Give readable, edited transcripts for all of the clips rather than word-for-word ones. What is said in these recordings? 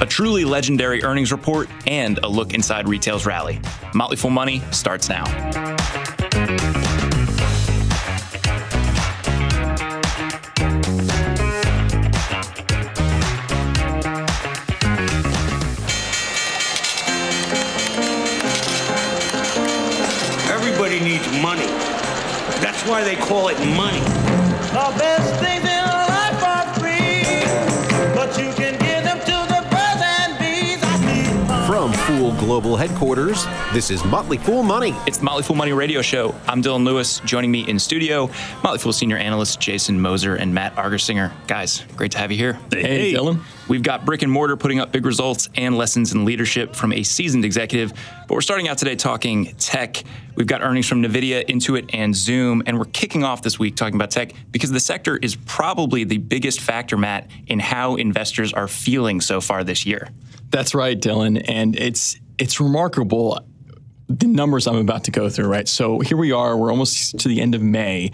A truly legendary earnings report and a look inside retail's rally. Motley Fool Money starts now. Everybody needs money. That's why they call it money. The best thing that from Fool Global Headquarters, this is Motley Fool Money. It's the Motley Fool Money radio show. I'm Dylan Lewis. Joining me in studio, Motley Fool senior analyst Jason Moser and Matt Argersinger. Guys, great to have you here. Hey, Dylan. We've got brick and mortar putting up big results and lessons in leadership from a seasoned executive. But we're starting out today talking tech. We've got earnings from Nvidia, Intuit, and Zoom. And we're kicking off this week talking about tech because the sector is probably the biggest factor, Matt, in how investors are feeling so far this year. That's right, Dylan, and it's remarkable the numbers I'm about to go through, right? So here we are, we're almost to the end of May.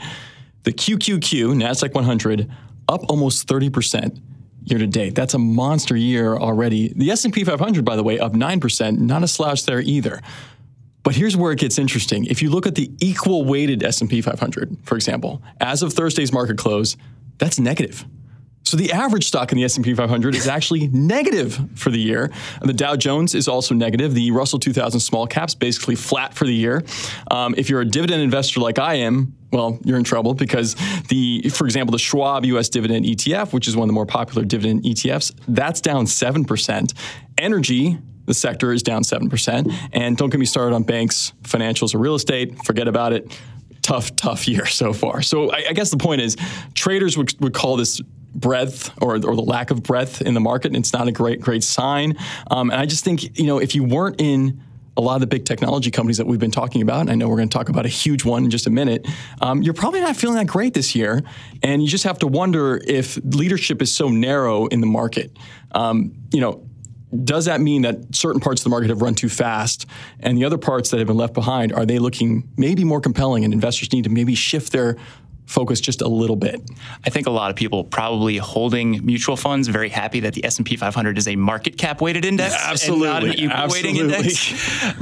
The QQQ, Nasdaq 100, up almost 30% year to date. That's a monster year already. The S&P 500, by the way, up 9%, not a slouch there either. But here's where it gets interesting. If you look at the equal weighted S&P 500, for example, as of Thursday's market close, that's negative. So the average stock in the S&P 500 is actually negative for the year. The Dow Jones is also negative. The Russell 2000 small caps basically flat for the year. If you're a dividend investor like I am, well, you're in trouble because for example, the Schwab U.S. dividend ETF, which is one of the more popular dividend ETFs, that's down 7%. Energy, the sector, is down 7%. And don't get me started on banks, financials, or real estate. Forget about it. Tough year so far. So I guess the point is traders would call this breadth or the lack of breadth in the market, and it's not a great sign. And I just think, if you weren't in a lot of the big technology companies that we've been talking about, and I know we're going to talk about a huge one in just a minute, you're probably not feeling that great this year. And you just have to wonder if leadership is so narrow in the market. Does that mean that certain parts of the market have run too fast and the other parts that have been left behind, are they looking maybe more compelling and investors need to maybe shift their focus just a little bit? I think a lot of people probably holding mutual funds very happy that the S&P 500 is a market cap weighted index, and not an equal weighting index.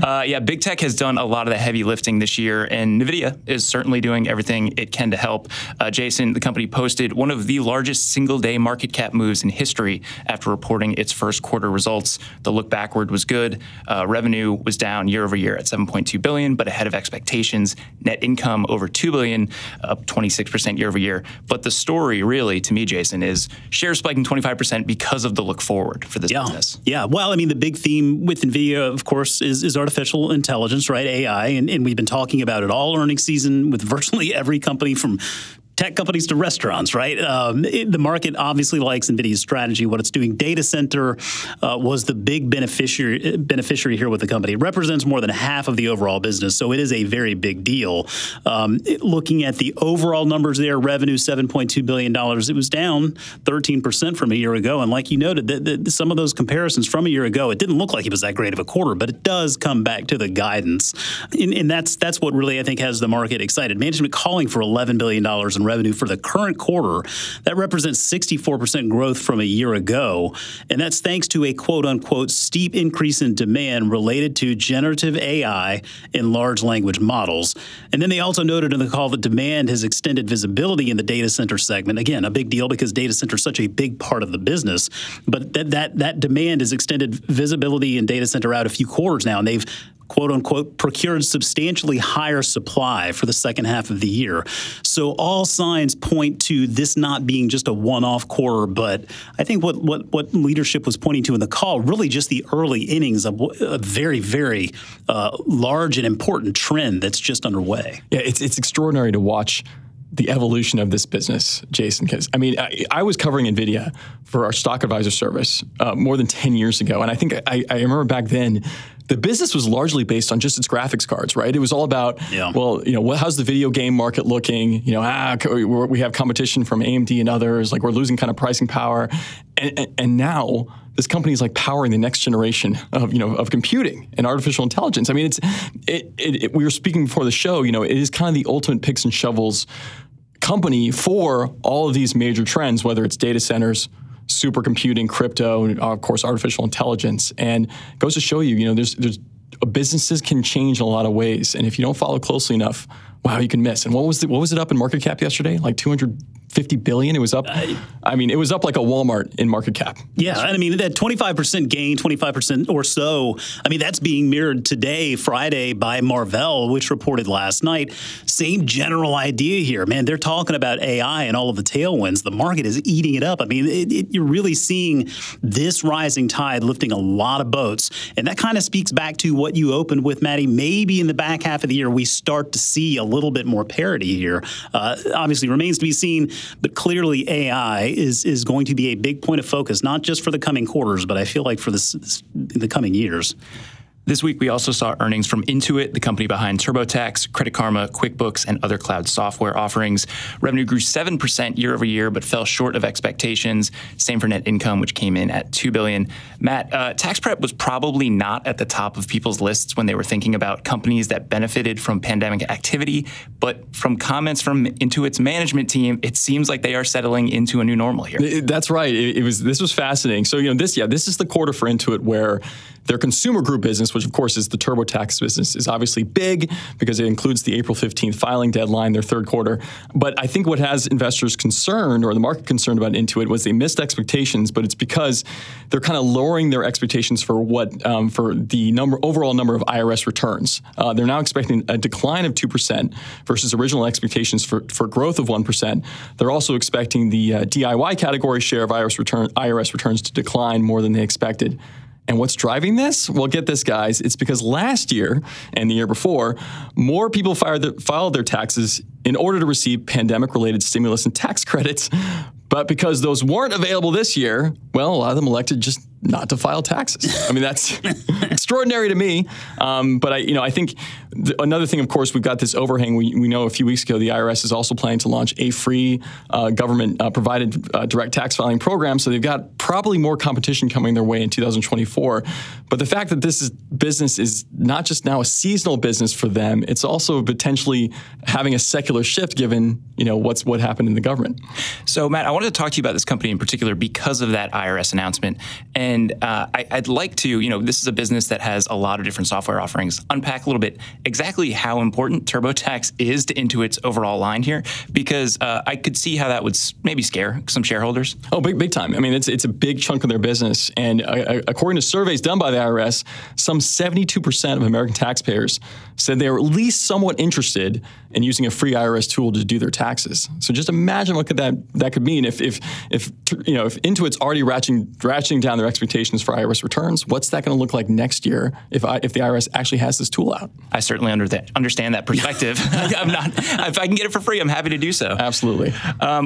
Big tech has done a lot of the heavy lifting this year, and Nvidia is certainly doing everything it can to help. Jason, the company posted one of the largest single day market cap moves in history after reporting its first quarter results. The look backward was good. Revenue was down year over year at $7.2 billion, but ahead of expectations. Net income over $2 billion, up 26% year over year. But the story really, to me, Jason, is shares spiking 25% because of the look forward for this business. Yeah. Well, I mean, the big theme with NVIDIA, of course, is artificial intelligence, right? AI. And we've been talking about it all earnings season with virtually every company from tech companies to restaurants, right? The market obviously likes NVIDIA's strategy, what it's doing. Data center was the big beneficiary here with the company. It represents more than half of the overall business, so it is a very big deal. Looking at the overall numbers there, revenue $7.2 billion. It was down 13% from a year ago, and like you noted, some of those comparisons from a year ago, it didn't look like it was that great of a quarter, but it does come back to the guidance. And that's what really, I think, has the market excited. Management calling for $11 billion in revenue for the current quarter. That represents 64% growth from a year ago. And that's thanks to a quote-unquote steep increase in demand related to generative AI and large language models. And then they also noted in the call that demand has extended visibility in the data center segment. Again, a big deal because data center is such a big part of the business. But that demand has extended visibility in data center out a few quarters now, and they've quote-unquote, procured substantially higher supply for the second half of the year. So all signs point to this not being just a one-off quarter, but I think what leadership was pointing to in the call, really just the early innings of a very, very large and important trend that's just underway. Yeah, it's extraordinary to watch the evolution of this business, Jason, because I was covering NVIDIA for our stock advisor service more than 10 years ago, and I think I remember back then, the business was largely based on just its graphics cards, right? It was all about, how's the video game market looking? We have competition from AMD and others. Like, we're losing kind of pricing power, and now this company is like powering the next generation of computing and artificial intelligence. I mean, we were speaking before the show. It is kind of the ultimate picks and shovels company for all of these major trends, whether it's data centers, supercomputing, crypto, and of course, artificial intelligence. And it goes to show you, there's businesses can change in a lot of ways. And if you don't follow closely enough, wow, you can miss. And what was it up in market cap yesterday? Like $250 billion. It was up. I mean, it was up like a Walmart in market cap. Yeah, and I mean that 25% gain, 25% or so. I mean that's being mirrored today, Friday, by Marvell, which reported last night. Same general idea here, man. They're talking about AI and all of the tailwinds. The market is eating it up. I mean, you're really seeing this rising tide lifting a lot of boats, and that kind of speaks back to what you opened with, Maddie. Maybe in the back half of the year we start to see a little bit more parity here. Obviously, remains to be seen. But clearly, AI is going to be a big point of focus, not just for the coming quarters, but I feel like for the coming years. This week, we also saw earnings from Intuit, the company behind TurboTax, Credit Karma, QuickBooks, and other cloud software offerings. Revenue grew 7% year over year, but fell short of expectations. Same for net income, which came in at $2 billion. Matt, tax prep was probably not at the top of people's lists when they were thinking about companies that benefited from pandemic activity. But from comments from Intuit's management team, it seems like they are settling into a new normal here. That's right. This was fascinating. So, this is the quarter for Intuit where their consumer group business, which of course is the TurboTax business, is obviously big because it includes the April 15th filing deadline, their third quarter. But I think what has investors concerned, or the market concerned about Intuit, was they missed expectations, but it's because they're kind of lowering their expectations for what for the overall number of IRS returns. They're now expecting a decline of 2% versus original expectations for growth of 1%. They're also expecting the DIY category share of IRS returns to decline more than they expected. And what's driving this? Well, get this, guys. It's because last year and the year before, more people filed their taxes in order to receive pandemic-related stimulus and tax credits. But because those weren't available this year, well, a lot of them elected just not to file taxes. I mean, that's extraordinary to me. But I think another thing, of course, we've got this overhang. We know a few weeks ago the IRS is also planning to launch a free government-provided direct tax filing program. So they've got probably more competition coming their way in 2024. But the fact that this business is not just now a seasonal business for them, it's also potentially having a secular shift given what happened in the government. So, Matt, I wanted to talk to you about this company in particular because of that IRS announcement. And I'd like to, this is a business that has a lot of different software offerings. Unpack a little bit exactly how important TurboTax is to Intuit's overall line here, because I could see how that would maybe scare some shareholders. Oh, big time. I mean, it's a big chunk of their business. And according to surveys done by the IRS, some 72% of American taxpayers said they were at least somewhat interested in using a free IRS tool to do their taxes. So just imagine what that could mean if Intuit's already ratcheting down their expectations for IRS returns. What's that going to look like next year if the IRS actually has this tool out? I certainly understand that perspective. I'm not. If I can get it for free, I'm happy to do so. Absolutely.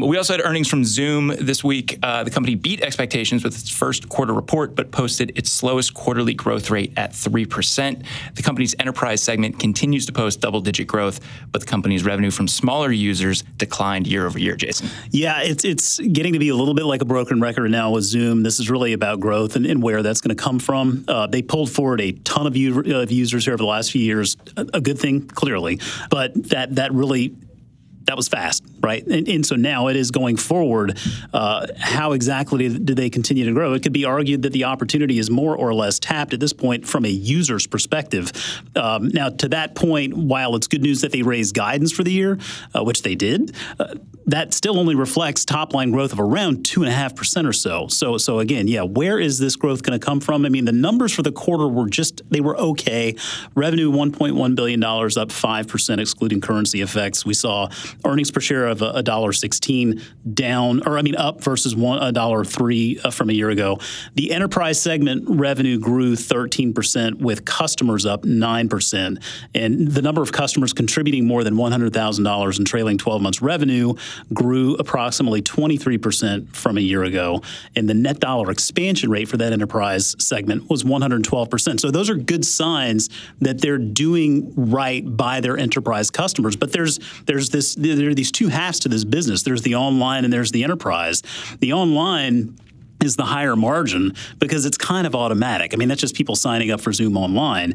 We also had earnings from Zoom this week. The company beat expectations with its first quarter report, but posted its slowest quarterly growth rate at 3%. The company's enterprise segment continues to post double-digit growth, but the company's revenue from smaller users declined year over year. Jason. Yeah, it's getting to be a little bit like a broken record now with Zoom. This is really about growth and where that's going to come from. They pulled forward a ton of users here over the last few years. A good thing, clearly, but that was fast, right? And so now it is going forward. How exactly do they continue to grow? It could be argued that the opportunity is more or less tapped at this point from a user's perspective. Now, to that point, while it's good news that they raised guidance for the year, which they did, that still only reflects top-line growth of around 2.5% or so. So again, yeah, where is this growth going to come from? I mean, the numbers for the quarter were okay. Revenue, $1.1 billion, up 5%, excluding currency effects. We saw earnings per share of $1.16 up versus $1.03 from a year ago. The enterprise segment revenue grew 13% with customers up 9%. And the number of customers contributing more than $100,000 in trailing 12 months revenue grew approximately 23% from a year ago. And the net dollar expansion rate for that enterprise segment was 112%. So those are good signs that they're doing right by their enterprise customers. But there are these two halves to this business. There's the online and there's the enterprise. The online is the higher margin because it's kind of automatic. I mean, that's just people signing up for Zoom online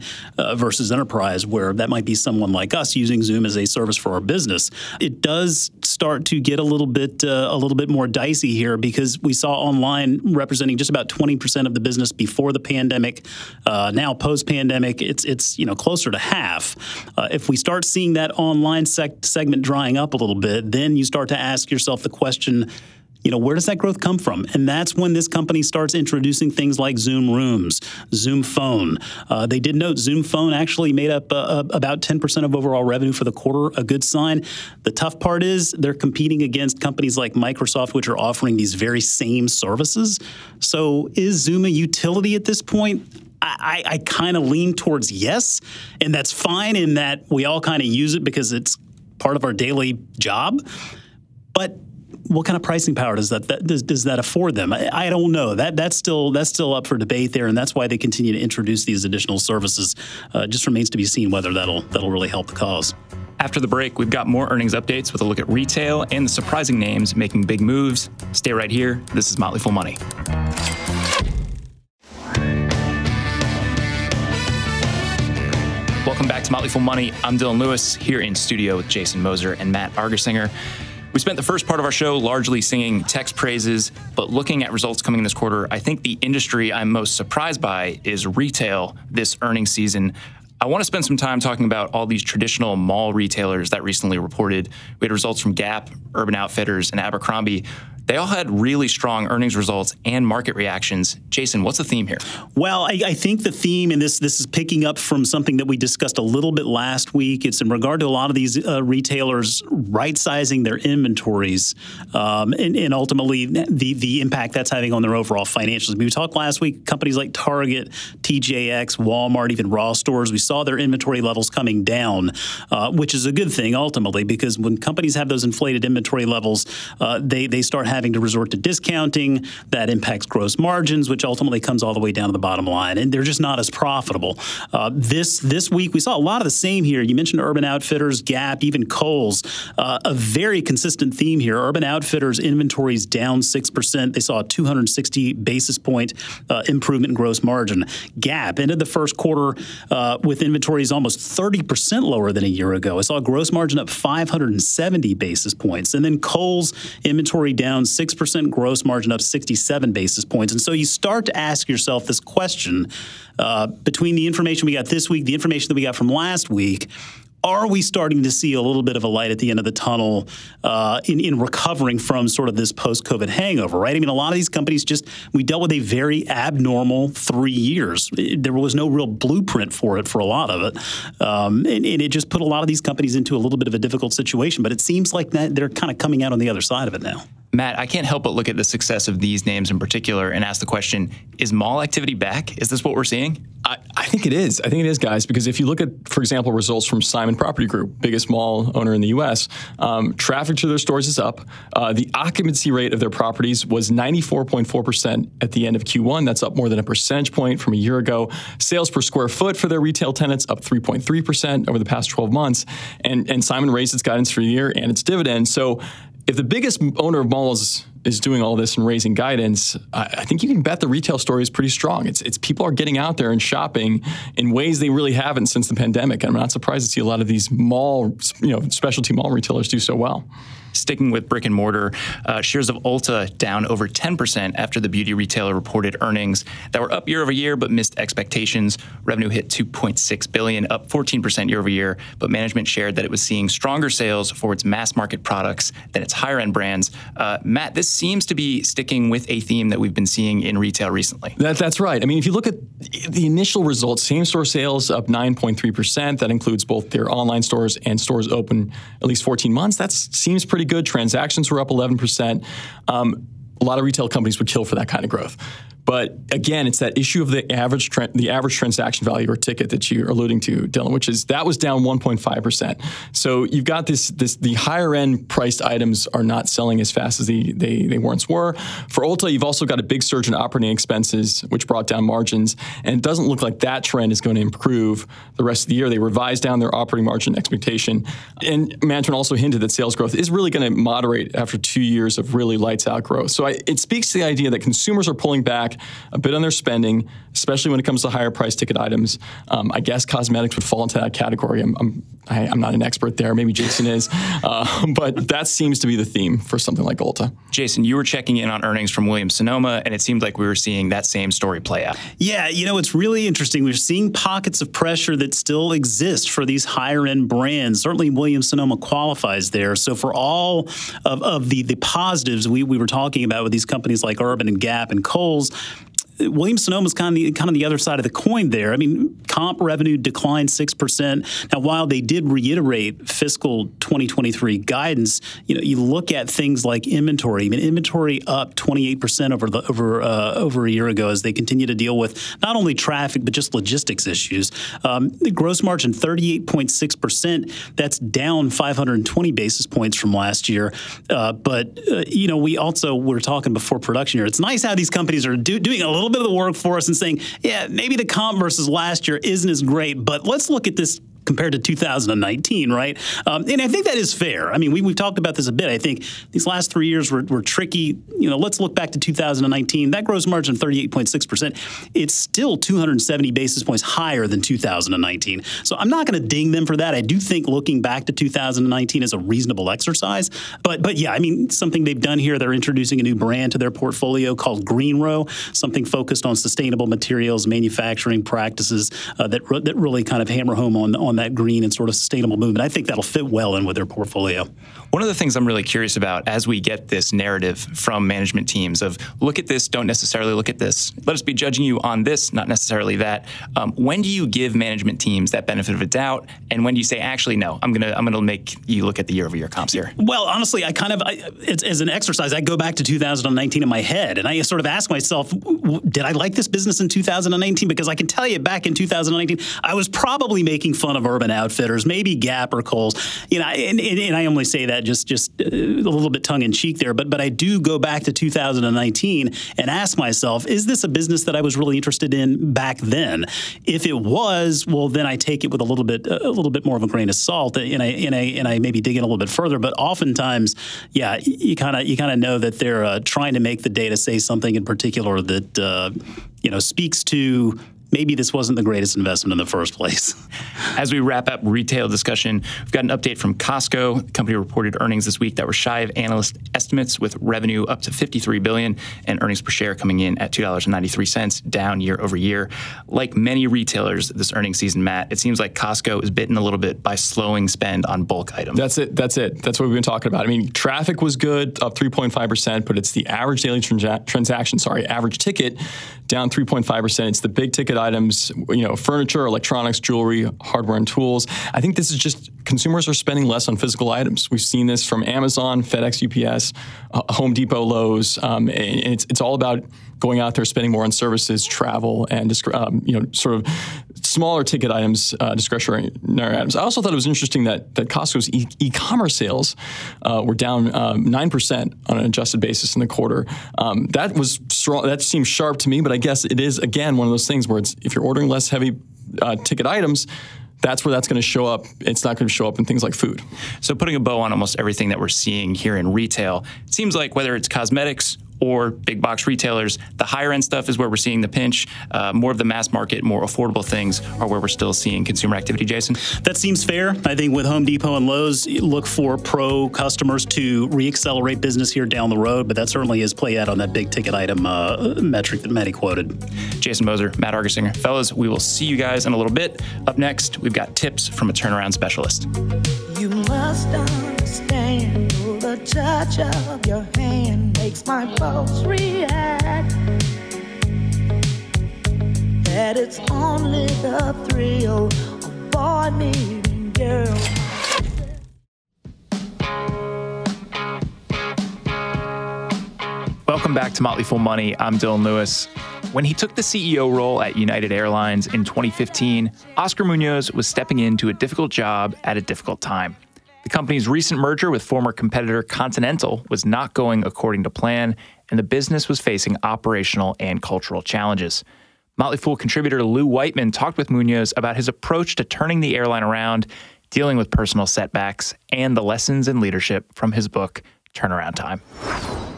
versus enterprise, where that might be someone like us using Zoom as a service for our business. It does start to get a little bit more dicey here because we saw online representing just about 20% of the business before the pandemic. Now, post-pandemic, it's closer to half. If we start seeing that online segment drying up a little bit, then you start to ask yourself the question, where does that growth come from? And that's when this company starts introducing things like Zoom Rooms, Zoom Phone. They did note Zoom Phone actually made up about 10% of overall revenue for the quarter, a good sign. The tough part is they're competing against companies like Microsoft, which are offering these very same services. So is Zoom a utility at this point? I kind of lean towards yes, and that's fine in that we all kind of use it because it's part of our daily job. But what kind of pricing power does that afford them? I don't know. That's still up for debate there, and that's why they continue to introduce these additional services. Just remains to be seen whether that'll really help the cause. After the break, we've got more earnings updates with a look at retail and the surprising names making big moves. Stay right here. This is Motley Fool Money. Welcome back to Motley Fool Money. I'm Dylan Lewis here in studio with Jason Moser and Matt Argersinger. We spent the first part of our show largely singing tech's praises, but looking at results coming in this quarter, I think the industry I'm most surprised by is retail this earnings season. I want to spend some time talking about all these traditional mall retailers that recently reported. We had results from Gap, Urban Outfitters, and Abercrombie. They all had really strong earnings results and market reactions. Jason, what's the theme here? Well, I think the theme, and this is picking up from something that we discussed a little bit last week, it's in regard to a lot of these retailers right-sizing their inventories and ultimately the impact that's having on their overall financials. I mean, we talked last week, companies like Target, TJX, Walmart, even Ross stores, we saw their inventory levels coming down, which is a good thing ultimately, because when companies have those inflated inventory levels, they start having to resort to discounting. That impacts gross margins, which ultimately comes all the way down to the bottom line, and they're just not as profitable. This week, we saw a lot of the same here. You mentioned Urban Outfitters, Gap, even Kohl's. A very consistent theme here. Urban Outfitters inventories down 6%. They saw a 260 basis point improvement in gross margin. Gap ended the first quarter with inventories almost 30% lower than a year ago. I saw gross margin up 570 basis points, and then Kohl's inventory down 6%, gross margin up 67 basis points. And so you start to ask yourself this question, between the information we got this week, the information that we got from last week, are we starting to see a little bit of a light at the end of the tunnel in recovering from sort of this post-COVID hangover, right? I mean, a lot of these companies we dealt with a very abnormal 3 years. There was no real blueprint for it for a lot of it. And it just put a lot of these companies into a little bit of a difficult situation. But it seems like that they're kind of coming out on the other side of it now. Matt, I can't help but look at the success of these names in particular and ask the question, is mall activity back? Is this what we're seeing? I think it is. I think it is, guys, because if you look at, for example, results from Simon Property Group, biggest mall owner in the U.S., traffic to their stores is up. The occupancy rate of their properties was 94.4% at the end of Q1. That's up more than a percentage point from a year ago. Sales per square foot for their retail tenants up 3.3% over the past 12 months. And Simon raised its guidance for the year and its dividend. So if the biggest owner of malls is doing all this and raising guidance, I think you can bet the retail story is pretty strong. It's people are getting out there and shopping in ways they really haven't since the pandemic. I'm not surprised to see a lot of these mall, specialty mall retailers do so well. Sticking with brick and mortar, shares of Ulta down over 10% after the beauty retailer reported earnings that were up year over year but missed expectations. Revenue hit $2.6 billion, up 14% year over year, but management shared that it was seeing stronger sales for its mass market products than its higher-end brands. Matt, this seems to be sticking with a theme that we've been seeing in retail recently. That's right. I mean, if you look at the initial results, same-store sales up 9.3%. That includes both their online stores and stores open at least 14 months. That seems pretty good. Transactions were up 11%. A lot of retail companies would kill for that kind of growth. But again, it's that issue of the average transaction value or ticket that you're alluding to, Dylan, which is that was down 1.5%. So you've got the higher end priced items are not selling as fast as they once were. For Ulta, you've also got a big surge in operating expenses, which brought down margins, and it doesn't look like that trend is going to improve the rest of the year. They revised down their operating margin expectation, and management also hinted that sales growth is really going to moderate after 2 years of really lights out growth. So it speaks to the idea that consumers are pulling back a bit on their spending, especially when it comes to higher price ticket items. I guess cosmetics would fall into that category. I'm not an expert there. Maybe Jason is. But that seems to be the theme for something like Ulta. Jason, you were checking in on earnings from Williams-Sonoma, and it seemed like we were seeing that same story play out. Yeah, it's really interesting. We're seeing pockets of pressure that still exist for these higher-end brands. Certainly Williams-Sonoma qualifies there. So for all of the positives we were talking about with these companies like Urban and Gap and Kohl's, Williams-Sonoma's kind of the other side of the coin there. I mean, comp revenue declined 6%. Now, while they did reiterate fiscal 2023 guidance, you look at things like inventory. I mean, inventory up 28% over a year ago as they continue to deal with not only traffic but just logistics issues. The gross margin 38.6%. That's down 520 basis points from last year. But we also were talking before production here. It's nice how these companies are doing a little bit of the work for us and saying, yeah, maybe the comp versus last year isn't as great, but let's look at this compared to 2019, right? And I think that is fair. I mean, we've talked about this a bit. I think these last 3 years were tricky. Let's look back to 2019. That gross margin, 38.6%, it's still 270 basis points higher than 2019. So I'm not going to ding them for that. I do think looking back to 2019 is a reasonable exercise. But yeah, I mean, something they've done here, they're introducing a new brand to their portfolio called Green Row, something focused on sustainable materials, manufacturing practices that really kind of hammer home on that green and sort of sustainable movement. I think that'll fit well in with their portfolio. One of the things I'm really curious about as we get this narrative from management teams of look at this, don't necessarily look at this. Let us be judging you on this, not necessarily that. When do you give management teams that benefit of a doubt? And when do you say, actually, no, I'm gonna make you look at the year-over-year comps here? Well, honestly, it's as an exercise, I go back to 2019 in my head, and I sort of ask myself, did I like this business in 2019? Because I can tell you back in 2019, I was probably making fun of Urban Outfitters, maybe Gap or Kohl's. And I only say that just a little bit tongue-in-cheek there, but I do go back to 2019 and ask myself, is this a business that I was really interested in back then? If it was, well, then I take it with a little bit more of a grain of salt, and I maybe dig in a little bit further. But oftentimes, yeah, you kind of know that they're trying to make the data say something in particular that speaks to, maybe this wasn't the greatest investment in the first place. As we wrap up retail discussion, we've got an update from Costco. The company reported earnings this week that were shy of analyst estimates, with revenue up to $53 billion and earnings per share coming in at $2.93, down year over year. Like many retailers this earnings season, Matt, it seems like Costco is bitten a little bit by slowing spend on bulk items. That's it. That's what we've been talking about. I mean, traffic was good, up 3.5%, but it's the average daily average ticket down 3.5%. It's the big ticket items, furniture, electronics, jewelry, hardware, and tools. I think this is just consumers are spending less on physical items. We've seen this from Amazon, FedEx, UPS, Home Depot, Lowe's, and it's all about going out there, spending more on services, travel, and sort of smaller ticket items, discretionary items. I also thought it was interesting that Costco's e-commerce sales were down 9% on an adjusted basis in the quarter. That was strong. That seemed sharp to me, but I guess it is, again, one of those things where it's, if you're ordering less heavy ticket items, that's where that's going to show up. It's not going to show up in things like food. So putting a bow on almost everything that we're seeing here in retail, it seems like whether it's cosmetics or big box retailers, the higher end stuff is where we're seeing the pinch. More of the mass market, more affordable things are where we're still seeing consumer activity, Jason. That seems fair. I think with Home Depot and Lowe's, look for pro customers to reaccelerate business here down the road, but that certainly is play out on that big ticket item metric that Matty quoted. Jason Moser, Matt Argersinger. Fellas, we will see you guys in a little bit. Up next, we've got tips from a turnaround specialist. You must understand the touch of your hand makes my pulse react. That it's only the thrill of boy meeting girl. Welcome back to Motley Fool Money. I'm Dylan Lewis. When he took the CEO role at United Airlines in 2015, Oscar Munoz was stepping into a difficult job at a difficult time. The company's recent merger with former competitor Continental was not going according to plan, and the business was facing operational and cultural challenges. Motley Fool contributor Lou Whiteman talked with Munoz about his approach to turning the airline around, dealing with personal setbacks, and the lessons in leadership from his book, Turnaround Time.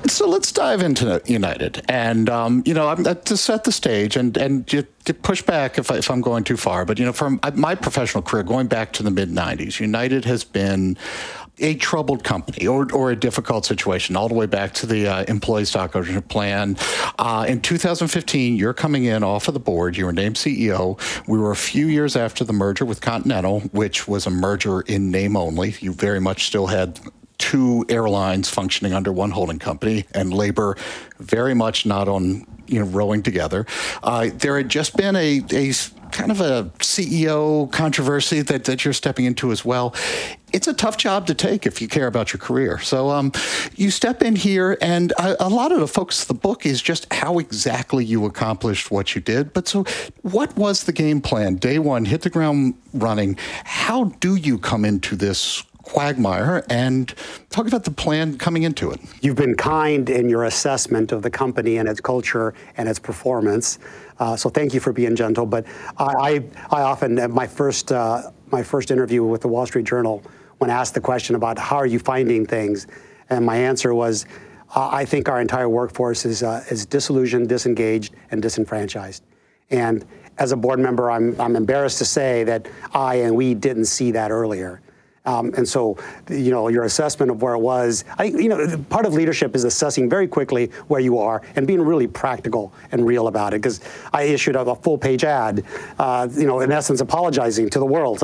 So let's dive into United, and to set the stage and to push back if I'm going too far. But from my professional career, going back to the mid '90s, United has been a troubled company or a difficult situation all the way back to the employee stock ownership plan. In 2015, you're coming in off of the board. You were named CEO. We were a few years after the merger with Continental, which was a merger in name only. You very much still had two airlines functioning under one holding company, and labor very much not on rowing together. There had just been a kind of a CEO controversy that you're stepping into as well. It's a tough job to take if you care about your career. So you step in here, and a lot of the focus of the book is just how exactly you accomplished what you did. But so what was the game plan? Day one, hit the ground running. How do you come into this quagmire, and talk about the plan coming into it. You've been kind in your assessment of the company and its culture and its performance. So thank you for being gentle. But I often, at my first interview with the Wall Street Journal, when asked the question about how are you finding things, and my answer was, I think our entire workforce is disillusioned, disengaged, and disenfranchised. And as a board member, I'm embarrassed to say that I and we didn't see that earlier. And so, your assessment of where it was, part of leadership is assessing very quickly where you are and being really practical and real about it. Because I issued a full-page ad, in essence, apologizing to the world. It's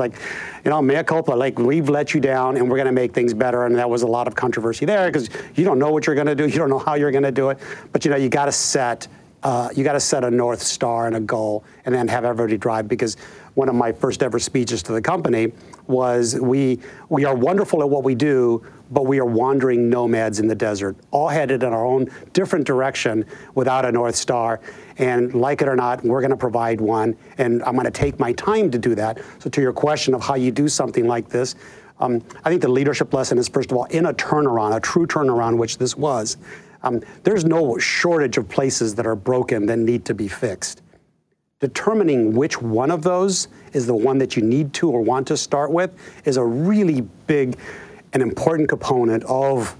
like, mea culpa, like we've let you down and we're going to make things better. And that was a lot of controversy there because you don't know what you're going to do. You don't know how you're going to do it. But, you got to set a North Star and a goal and then have everybody drive, because one of my first ever speeches to the company was we are wonderful at what we do, but we are wandering nomads in the desert, all headed in our own different direction without a North Star. And like it or not, we're going to provide one, and I'm going to take my time to do that. So to your question of how you do something like this, I think the leadership lesson is, first of all, in a turnaround, a true turnaround, which this was, there's no shortage of places that are broken that need to be fixed. Determining which one of those is the one that you need to or want to start with is a really big and important component of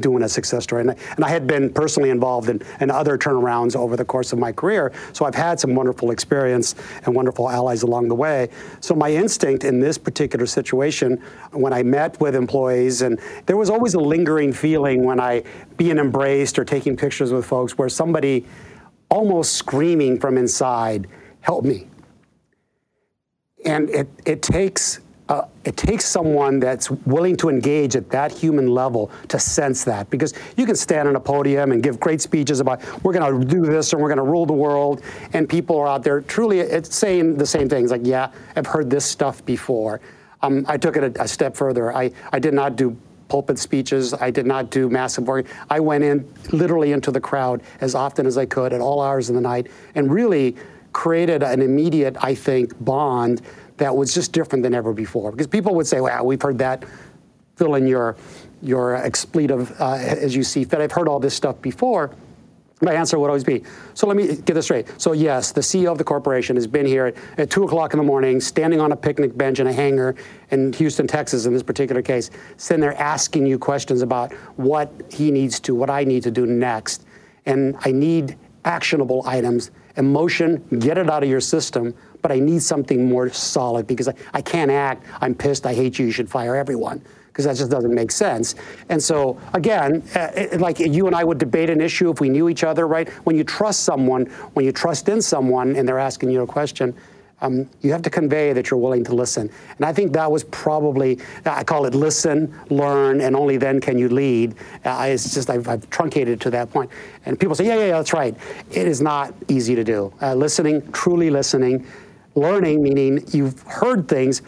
doing a success story. And I had been personally involved in other turnarounds over the course of my career, so I've had some wonderful experience and wonderful allies along the way. So my instinct in this particular situation, when I met with employees, and there was always a lingering feeling when I being embraced or taking pictures with folks where somebody almost screaming from inside, help me. And it takes someone that's willing to engage at that human level to sense that, because you can stand on a podium and give great speeches about we're going to do this and we're going to rule the world, and people are out there truly saying the same things, like, yeah, I've heard this stuff before. I took it a step further. I did not do pulpit speeches. I did not do massive work. I went in literally into the crowd as often as I could at all hours of the night, and really created an immediate, I think, bond that was just different than ever before. Because people would say, wow, we've heard that, fill in your expletive as you see fit. I've heard all this stuff before. My answer would always be, so let me get this straight. So yes, the CEO of the corporation has been here at 2:00 in the morning, standing on a picnic bench in a hangar in Houston, Texas, in this particular case, sitting there asking you questions about what he needs to, what I need to do next. And I need actionable items. Emotion, get it out of your system, but I need something more solid, because I can't act, I'm pissed, I hate you, you should fire everyone. Because that just doesn't make sense. And so, again, like you and I would debate an issue if we knew each other, right? When you trust someone, when you trust in someone and they're asking you a question, you have to convey that you're willing to listen. And I think that was probably, I call it listen, learn, and only then can you lead. It's just, I've truncated to that point. And people say, yeah, that's right. It is not easy to do. Listening, truly listening. Learning, meaning you've heard things,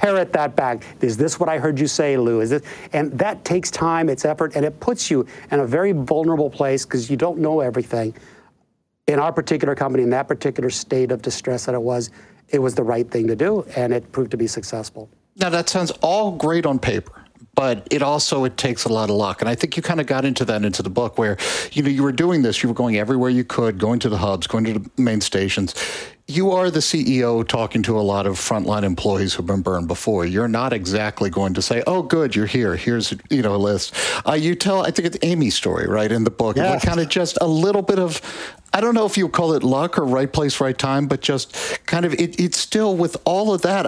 parrot that back. Is this what I heard you say, Lou? Is this? And that takes time, it's effort, and it puts you in a very vulnerable place because you don't know everything. In our particular company, in that particular state of distress that it was the right thing to do, and it proved to be successful. Now, that sounds all great on paper, but it takes a lot of luck. And I think you kind of got into that into the book where, you were doing this, you were going everywhere you could, going to the hubs, going to the main stations. You are the CEO talking to a lot of frontline employees who've been burned before. You're not exactly going to say, oh, good, you're here. Here's, a list. You tell, I think it's Amy's story, right, in the book. Yeah. Kind of just a little bit of, I don't know if you call it luck or right place, right time, but just kind of, it's still with all of that.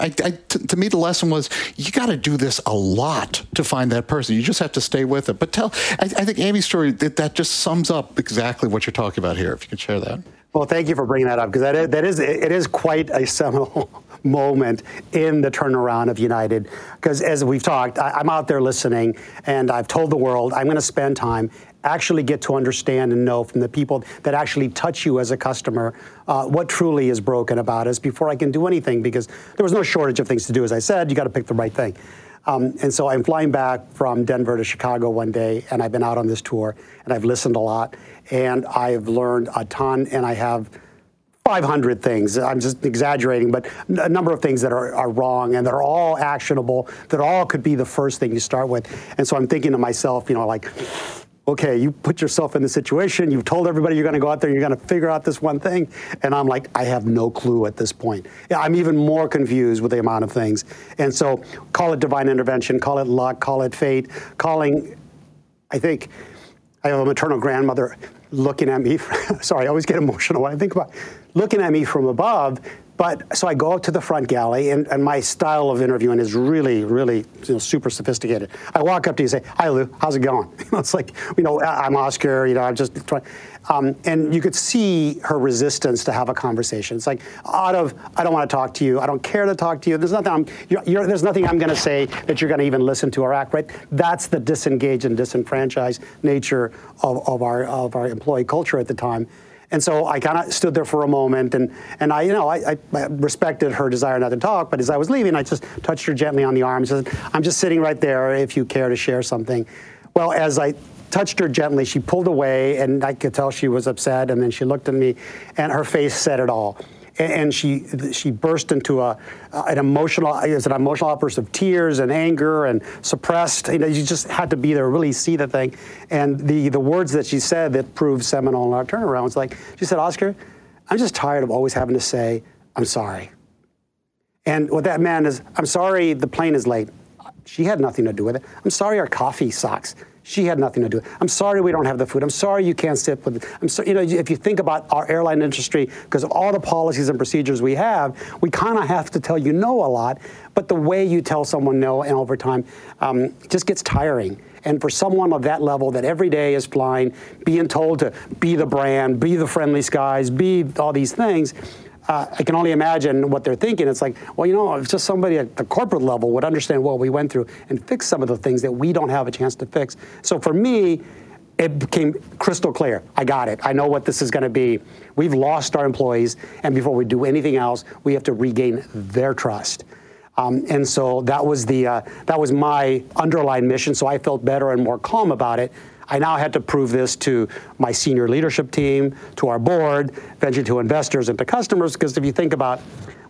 To me, the lesson was you got to do this a lot to find that person. You just have to stay with it. But I think Amy's story, that just sums up exactly what you're talking about here, if you could share that. Well, thank you for bringing that up, because it is quite a seminal moment in the turnaround of United. Because as we've talked, I'm out there listening, and I've told the world I'm going to spend time, actually get to understand and know from the people that actually touch you as a customer what truly is broken about us before I can do anything, because there was no shortage of things to do. As I said, you got to pick the right thing. And so I'm flying back from Denver to Chicago one day, and I've been out on this tour, and I've listened a lot, and I've learned a ton, and I have 500 things. I'm just exaggerating, but a number of things that are wrong, and they're all actionable, that all could be the first thing you start with. And so I'm thinking to myself, okay, you put yourself in the situation, you've told everybody you're going to go out there, you're going to figure out this one thing, and I'm like, I have no clue at this point. I'm even more confused with the amount of things. And so call it divine intervention, call it luck, call it fate, I think I have a maternal grandmother looking at me, sorry, I always get emotional when I think about it, looking at me from above. But so I go up to the front galley, and my style of interviewing is really, really super sophisticated. I walk up to you and say, "Hi, Lou, how's it going?" It's like, I'm Oscar, I'm just trying. And you could see her resistance to have a conversation. It's like, I don't want to talk to you. I don't care to talk to you. There's nothing there's nothing I'm going to say that you're going to even listen to or act right. That's the disengaged and disenfranchised nature of our employee culture at the time. And so I kind of stood there for a moment, and I respected her desire not to talk, but as I was leaving, I just touched her gently on the arm and said, "I'm just sitting right there if you care to share something." Well, as I touched her gently, she pulled away, and I could tell she was upset, and then she looked at me, and her face said it all. And she burst into an emotional outburst of tears and anger and suppressed. You just had to be there to really see the thing. And the words that she said that proved seminal in our turnaround was like, she said, "Oscar, I'm just tired of always having to say, I'm sorry." And what that meant is, I'm sorry the plane is late. She had nothing to do with it. I'm sorry our coffee sucks. She had nothing to do with it. I'm sorry we don't have the food. I'm sorry you can't sit with it. I'm sorry, if you think about our airline industry, because of all the policies and procedures we have, we kind of have to tell you no a lot, but the way you tell someone no and over time just gets tiring. And for someone of that level that every day is flying, being told to be the brand, be the friendly skies, be all these things, I can only imagine what they're thinking. It's like, if just somebody at the corporate level would understand what we went through and fix some of the things that we don't have a chance to fix. So for me, it became crystal clear. I got it. I know what this is going to be. We've lost our employees, and before we do anything else, we have to regain their trust. And so that was my underlying mission. So I felt better and more calm about it. I now had to prove this to my senior leadership team, to our board, venture to investors and to customers, because if you think about,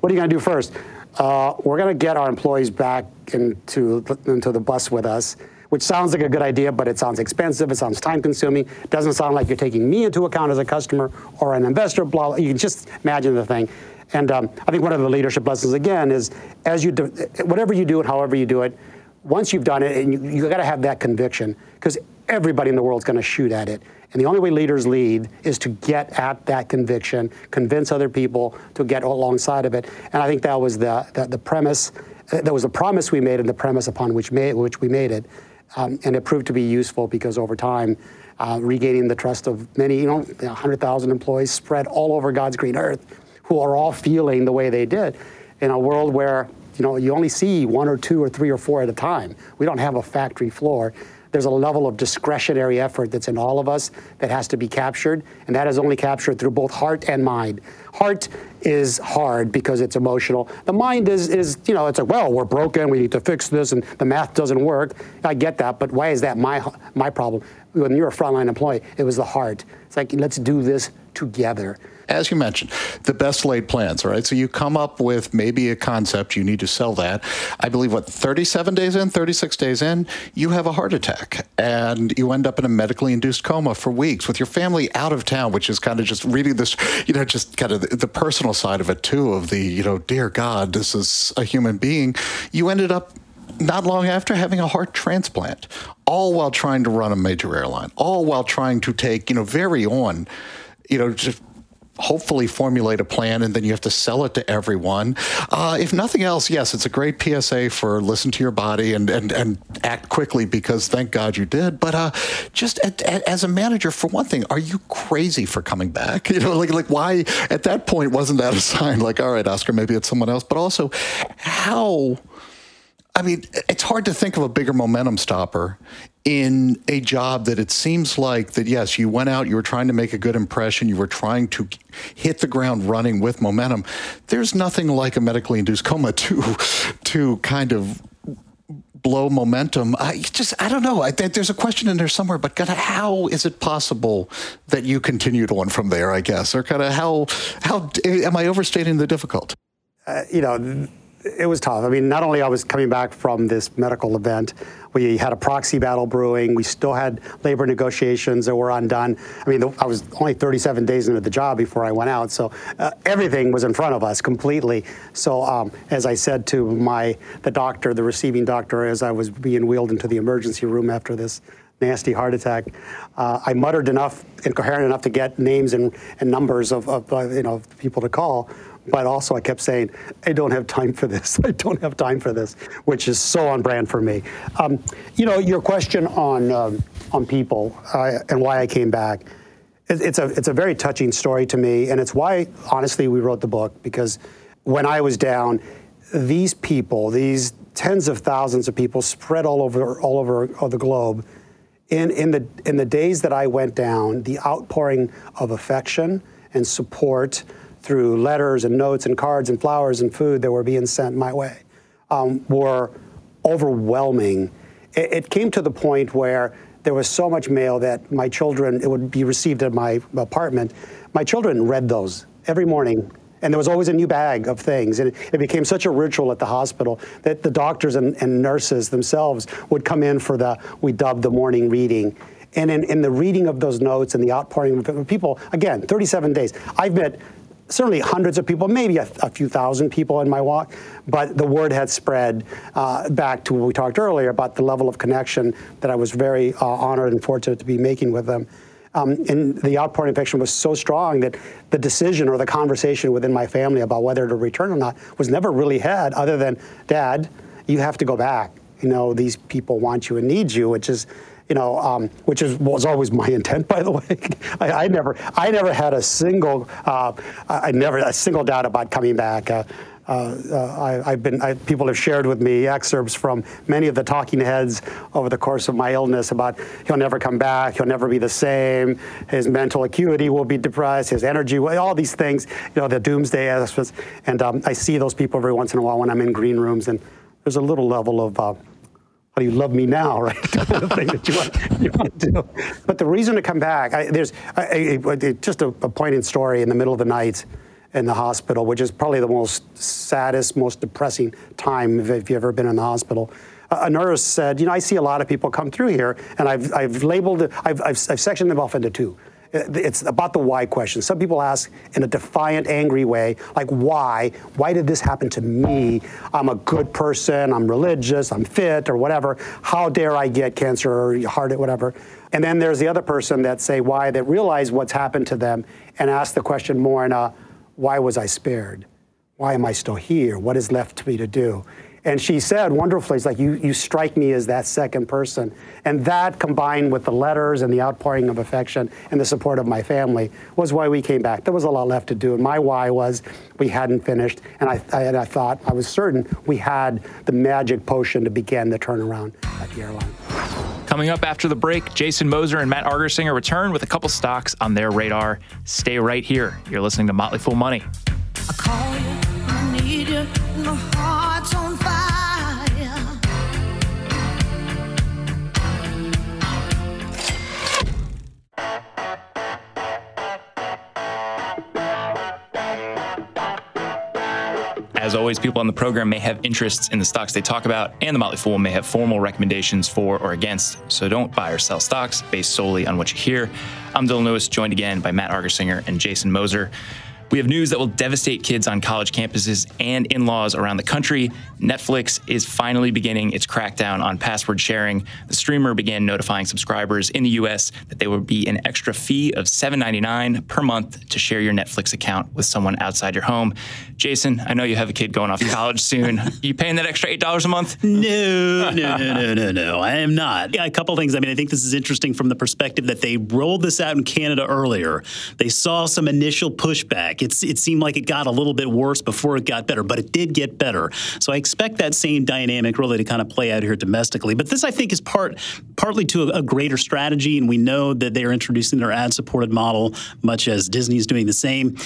what are you going to do first? We're going to get our employees back into the bus with us, which sounds like a good idea, but it sounds expensive, it sounds time-consuming, it doesn't sound like you're taking me into account as a customer or an investor, blah, blah. You can just imagine the thing. And I think one of the leadership lessons, again, is whatever you do and however you do it, once you've done it, and you got to have that conviction, because everybody in the world's going to shoot at it. And the only way leaders lead is to get at that conviction, convince other people to get alongside of it. And I think that was the premise, that was the promise we made and the premise upon which we made it. And it proved to be useful because over time, regaining the trust of many, 100,000 employees spread all over God's green earth, who are all feeling the way they did in a world where, you only see one or two or three or four at a time. We don't have a factory floor. there's a level of discretionary effort that's in all of us that has to be captured, and that is only captured through both heart and mind. Heart is hard because it's emotional. The mind is you know, it's like, well, we're broken, we need to fix this, and the math doesn't work. I get that, but why is that my problem? When you're a frontline employee, it was the heart. It's like, let's do this together. As you mentioned, the best laid plans, right? So you come up with maybe a concept, you need to sell that. I believe, 36 days in, you have a heart attack and you end up in a medically induced coma for weeks with your family out of town, which is kind of just really this, you know, just kind of the personal side of it too, of the, you know, dear God, this is a human being. You ended up not long after having a heart transplant, all while trying to run a major airline, all while trying to take, you know, just hopefully formulate a plan, and then you have to sell it to everyone. If nothing else, yes, it's a great PSA for listen to your body and act quickly, because thank God you did. But just as a manager, for one thing, are you crazy for coming back? You know, like why at that point wasn't that a sign? Like, all right, Oscar, maybe it's someone else. But also, how? I mean, it's hard to think of a bigger momentum stopper in a job that it seems like that, yes, you went out, you were trying to make a good impression, you were trying to hit the ground running with momentum. There's nothing like a medically induced coma to kind of blow momentum. I don't know. There's a question in there somewhere, but kind of how is it possible that you continued on from there, I guess? Or kind of how am I overstating the difficult? It was tough. I mean, not only I was coming back from this medical event, we had a proxy battle brewing. We still had labor negotiations that were undone. I mean, I was only 37 days into the job before I went out. So everything was in front of us completely. So as I said to the doctor, the receiving doctor, as I was being wheeled into the emergency room after this nasty heart attack, I muttered enough, incoherent enough to get names and numbers of people to call. But also I kept saying, I don't have time for this, which is so on brand for me. Your question on people and why I came back, it's a very touching story to me, and it's why, honestly, we wrote the book, because when I was down, these people, these tens of thousands of people spread all over the globe, in the days that I went down, the outpouring of affection and support through letters and notes and cards and flowers and food that were being sent my way, were overwhelming. It came to the point where there was so much mail that it would be received at my apartment. My children read those every morning, and there was always a new bag of things. And it became such a ritual at the hospital that the doctors and nurses themselves would come in for we dubbed the morning reading. And in the reading of those notes and the outpouring of people, again, 37 days, I've met certainly hundreds of people, maybe a few thousand people in my walk, but the word had spread back to what we talked earlier about the level of connection that I was very honored and fortunate to be making with them. And the outpouring of affection was so strong that the decision or the conversation within my family about whether to return or not was never really had, other than, Dad, you have to go back. You know, these people want you and need you, which was always my intent, by the way. I never had a single doubt about coming back. People have shared with me excerpts from many of the talking heads over the course of my illness about he'll never come back, he'll never be the same, his mental acuity will be deprived, his energy, all these things, you know, the doomsday experts. And I see those people every once in a while when I'm in green rooms, and there's a little level of, how do you love me now, right? The thing that you want to do. But the reason to come back, there's just a poignant story in the middle of the night in the hospital, which is probably the most saddest, most depressing time if you've ever been in the hospital. A nurse said, I see a lot of people come through here, and I've sectioned them off into two. It's about the why question. Some people ask in a defiant, angry way, like, why? Why did this happen to me? I'm a good person, I'm religious, I'm fit, or whatever. How dare I get cancer or heart, or whatever? And then there's the other person that say why, that realize what's happened to them and ask the question more in a, why was I spared? Why am I still here? What is left to me to do? And she said wonderfully, it's like, you strike me as that second person. And that, combined with the letters and the outpouring of affection and the support of my family, was why we came back. There was a lot left to do, and my why was we hadn't finished, and I thought, I was certain we had the magic potion to begin the turnaround at the airline. Coming up after the break, Jason Moser and Matt Argersinger return with a couple stocks on their radar. Stay right here. You're listening to Motley Fool Money. I call you, I need you, my heart's on fire. As always, people on the program may have interests in the stocks they talk about, and the Motley Fool may have formal recommendations for or against, so don't buy or sell stocks based solely on what you hear. I'm Dylan Lewis, joined again by Matt Argersinger and Jason Moser. We have news that will devastate kids on college campuses and in-laws around the country. Netflix is finally beginning its crackdown on password sharing. The streamer began notifying subscribers in the U.S. that there would be an extra fee of $7.99 per month to share your Netflix account with someone outside your home. Jason, I know you have a kid going off to college soon. Are you paying that extra $8 a month? No. I am not. Yeah, a couple things. I mean, I think this is interesting from the perspective that they rolled this out in Canada earlier. They saw some initial pushback. It seemed like it got a little bit worse before it got better, but it did get better. So I expect that same dynamic really to kind of play out here domestically. But this, I think, is partly to a greater strategy, and we know that they are introducing their ad-supported model, much as Disney's doing the same.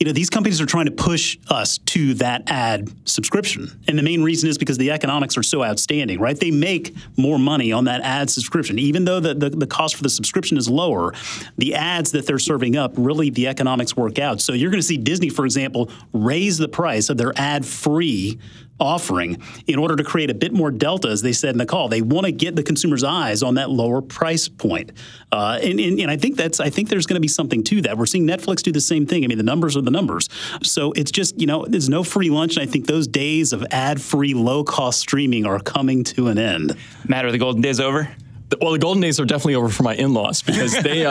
You know, these companies are trying to push us to that ad subscription. And the main reason is because the economics are so outstanding, right? They make more money on that ad subscription. Even though the cost for the subscription is lower, the ads that they're serving up, really the economics work out. So you're going to see Disney, for example, raise the price of their ad-free offering in order to create a bit more delta, as they said in the call. They want to get the consumer's eyes on that lower price point, and I think there's going to be something to that. We're seeing Netflix do the same thing. I mean, the numbers are the numbers. So it's just, you know, there's no free lunch, and I think those days of ad-free, low-cost streaming are coming to an end. Matt, are the golden days over? Well, the golden days are definitely over for my in-laws because they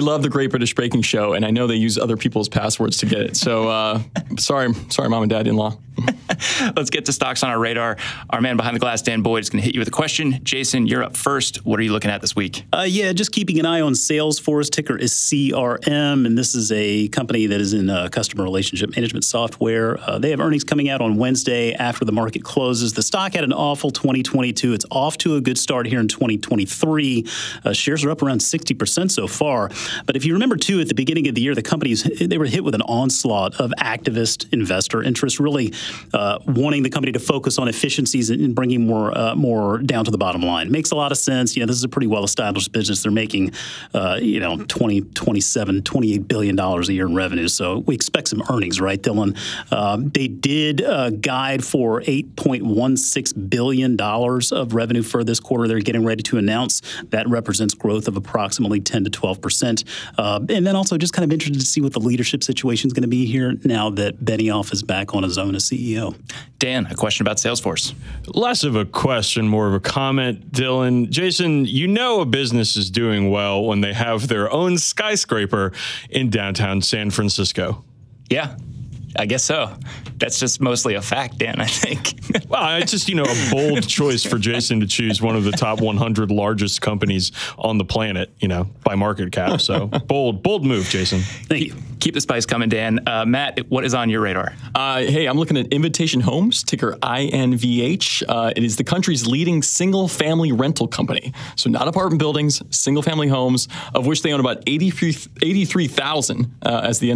love the Great British Baking Show, and I know they use other people's passwords to get it. So sorry, mom and dad, in-law. Let's get to stocks on our radar. Our man behind the glass, Dan Boyd, is going to hit you with a question. Jason, you're up first. What are you looking at this week? Just keeping an eye on Salesforce. Ticker is CRM, and this is a company that is in customer relationship management software. They have earnings coming out on Wednesday after the market closes. The stock had an awful 2022. It's off to a good start here in 2023. Shares are up around 60% so far. But if you remember, too, at the beginning of the year, the companies, they were hit with an onslaught of activist investor interest, really wanting the company to focus on efficiencies and bringing more down to the bottom line. It makes a lot of sense. You know, this is a pretty well-established business. They're making, $27, $28 billion a year in revenue. So we expect some earnings, right, Dylan? They did guide for $8.16 billion of revenue for this quarter. They're getting ready to announce. That represents growth of approximately 10 to 12%. And then also just kind of interested to see what the leadership situation is going to be here now that Benioff is back on his own as CEO. Dan, a question about Salesforce. Less of a question, more of a comment, Dylan. Jason, you know a business is doing well when they have their own skyscraper in downtown San Francisco. Yeah. I guess so. That's just mostly a fact, Dan, I think. Well, it's just, a bold choice for Jason to choose one of the top 100 largest companies on the planet, by market cap. So bold move, Jason. Thank you. Keep the spice coming, Dan. Matt, what is on your radar? Hey, I'm looking at Invitation Homes, ticker INVH. It is the country's leading single-family rental company. So not apartment buildings, single-family homes, of which they own about 83,000 as of the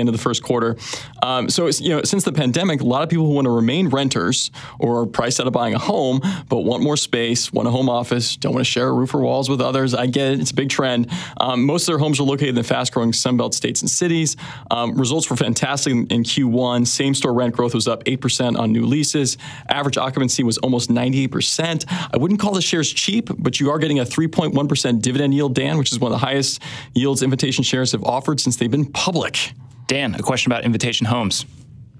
end of the first quarter. So since the pandemic, a lot of people who want to remain renters or are priced out of buying a home, but want more space, want a home office, don't want to share a roof or walls with others. I get it. It's a big trend. Most of their homes are located in the fast-growing Sunbelt states and cities. Results were fantastic in Q1. Same-store rent growth was up 8% on new leases. Average occupancy was almost 98%. I wouldn't call the shares cheap, but you are getting a 3.1% dividend yield, Dan, which is one of the highest yields Invitation shares have offered since they've been public. Dan, a question about Invitation Homes.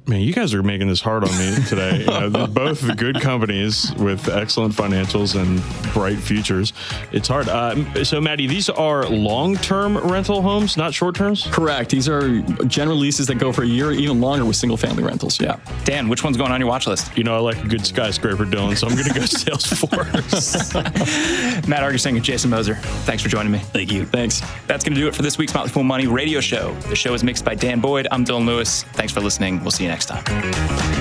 Man, you guys are making this hard on me today. Both good companies with excellent financials and bright futures. It's hard. So, Maddie, these are long-term rental homes, not short-terms? Correct. These are general leases that go for a year, even longer with single-family rentals. Yeah. Dan, which one's going on your watch list? I like a good skyscraper, Dylan, so I'm going to go Salesforce. Matt Argersinger and Jason Moser, thanks for joining me. Thank you. Thanks. That's going to do it for this week's Motley Fool Money radio show. The show is mixed by Dan Boyd. I'm Dylan Lewis. Thanks for listening. We'll see you next time.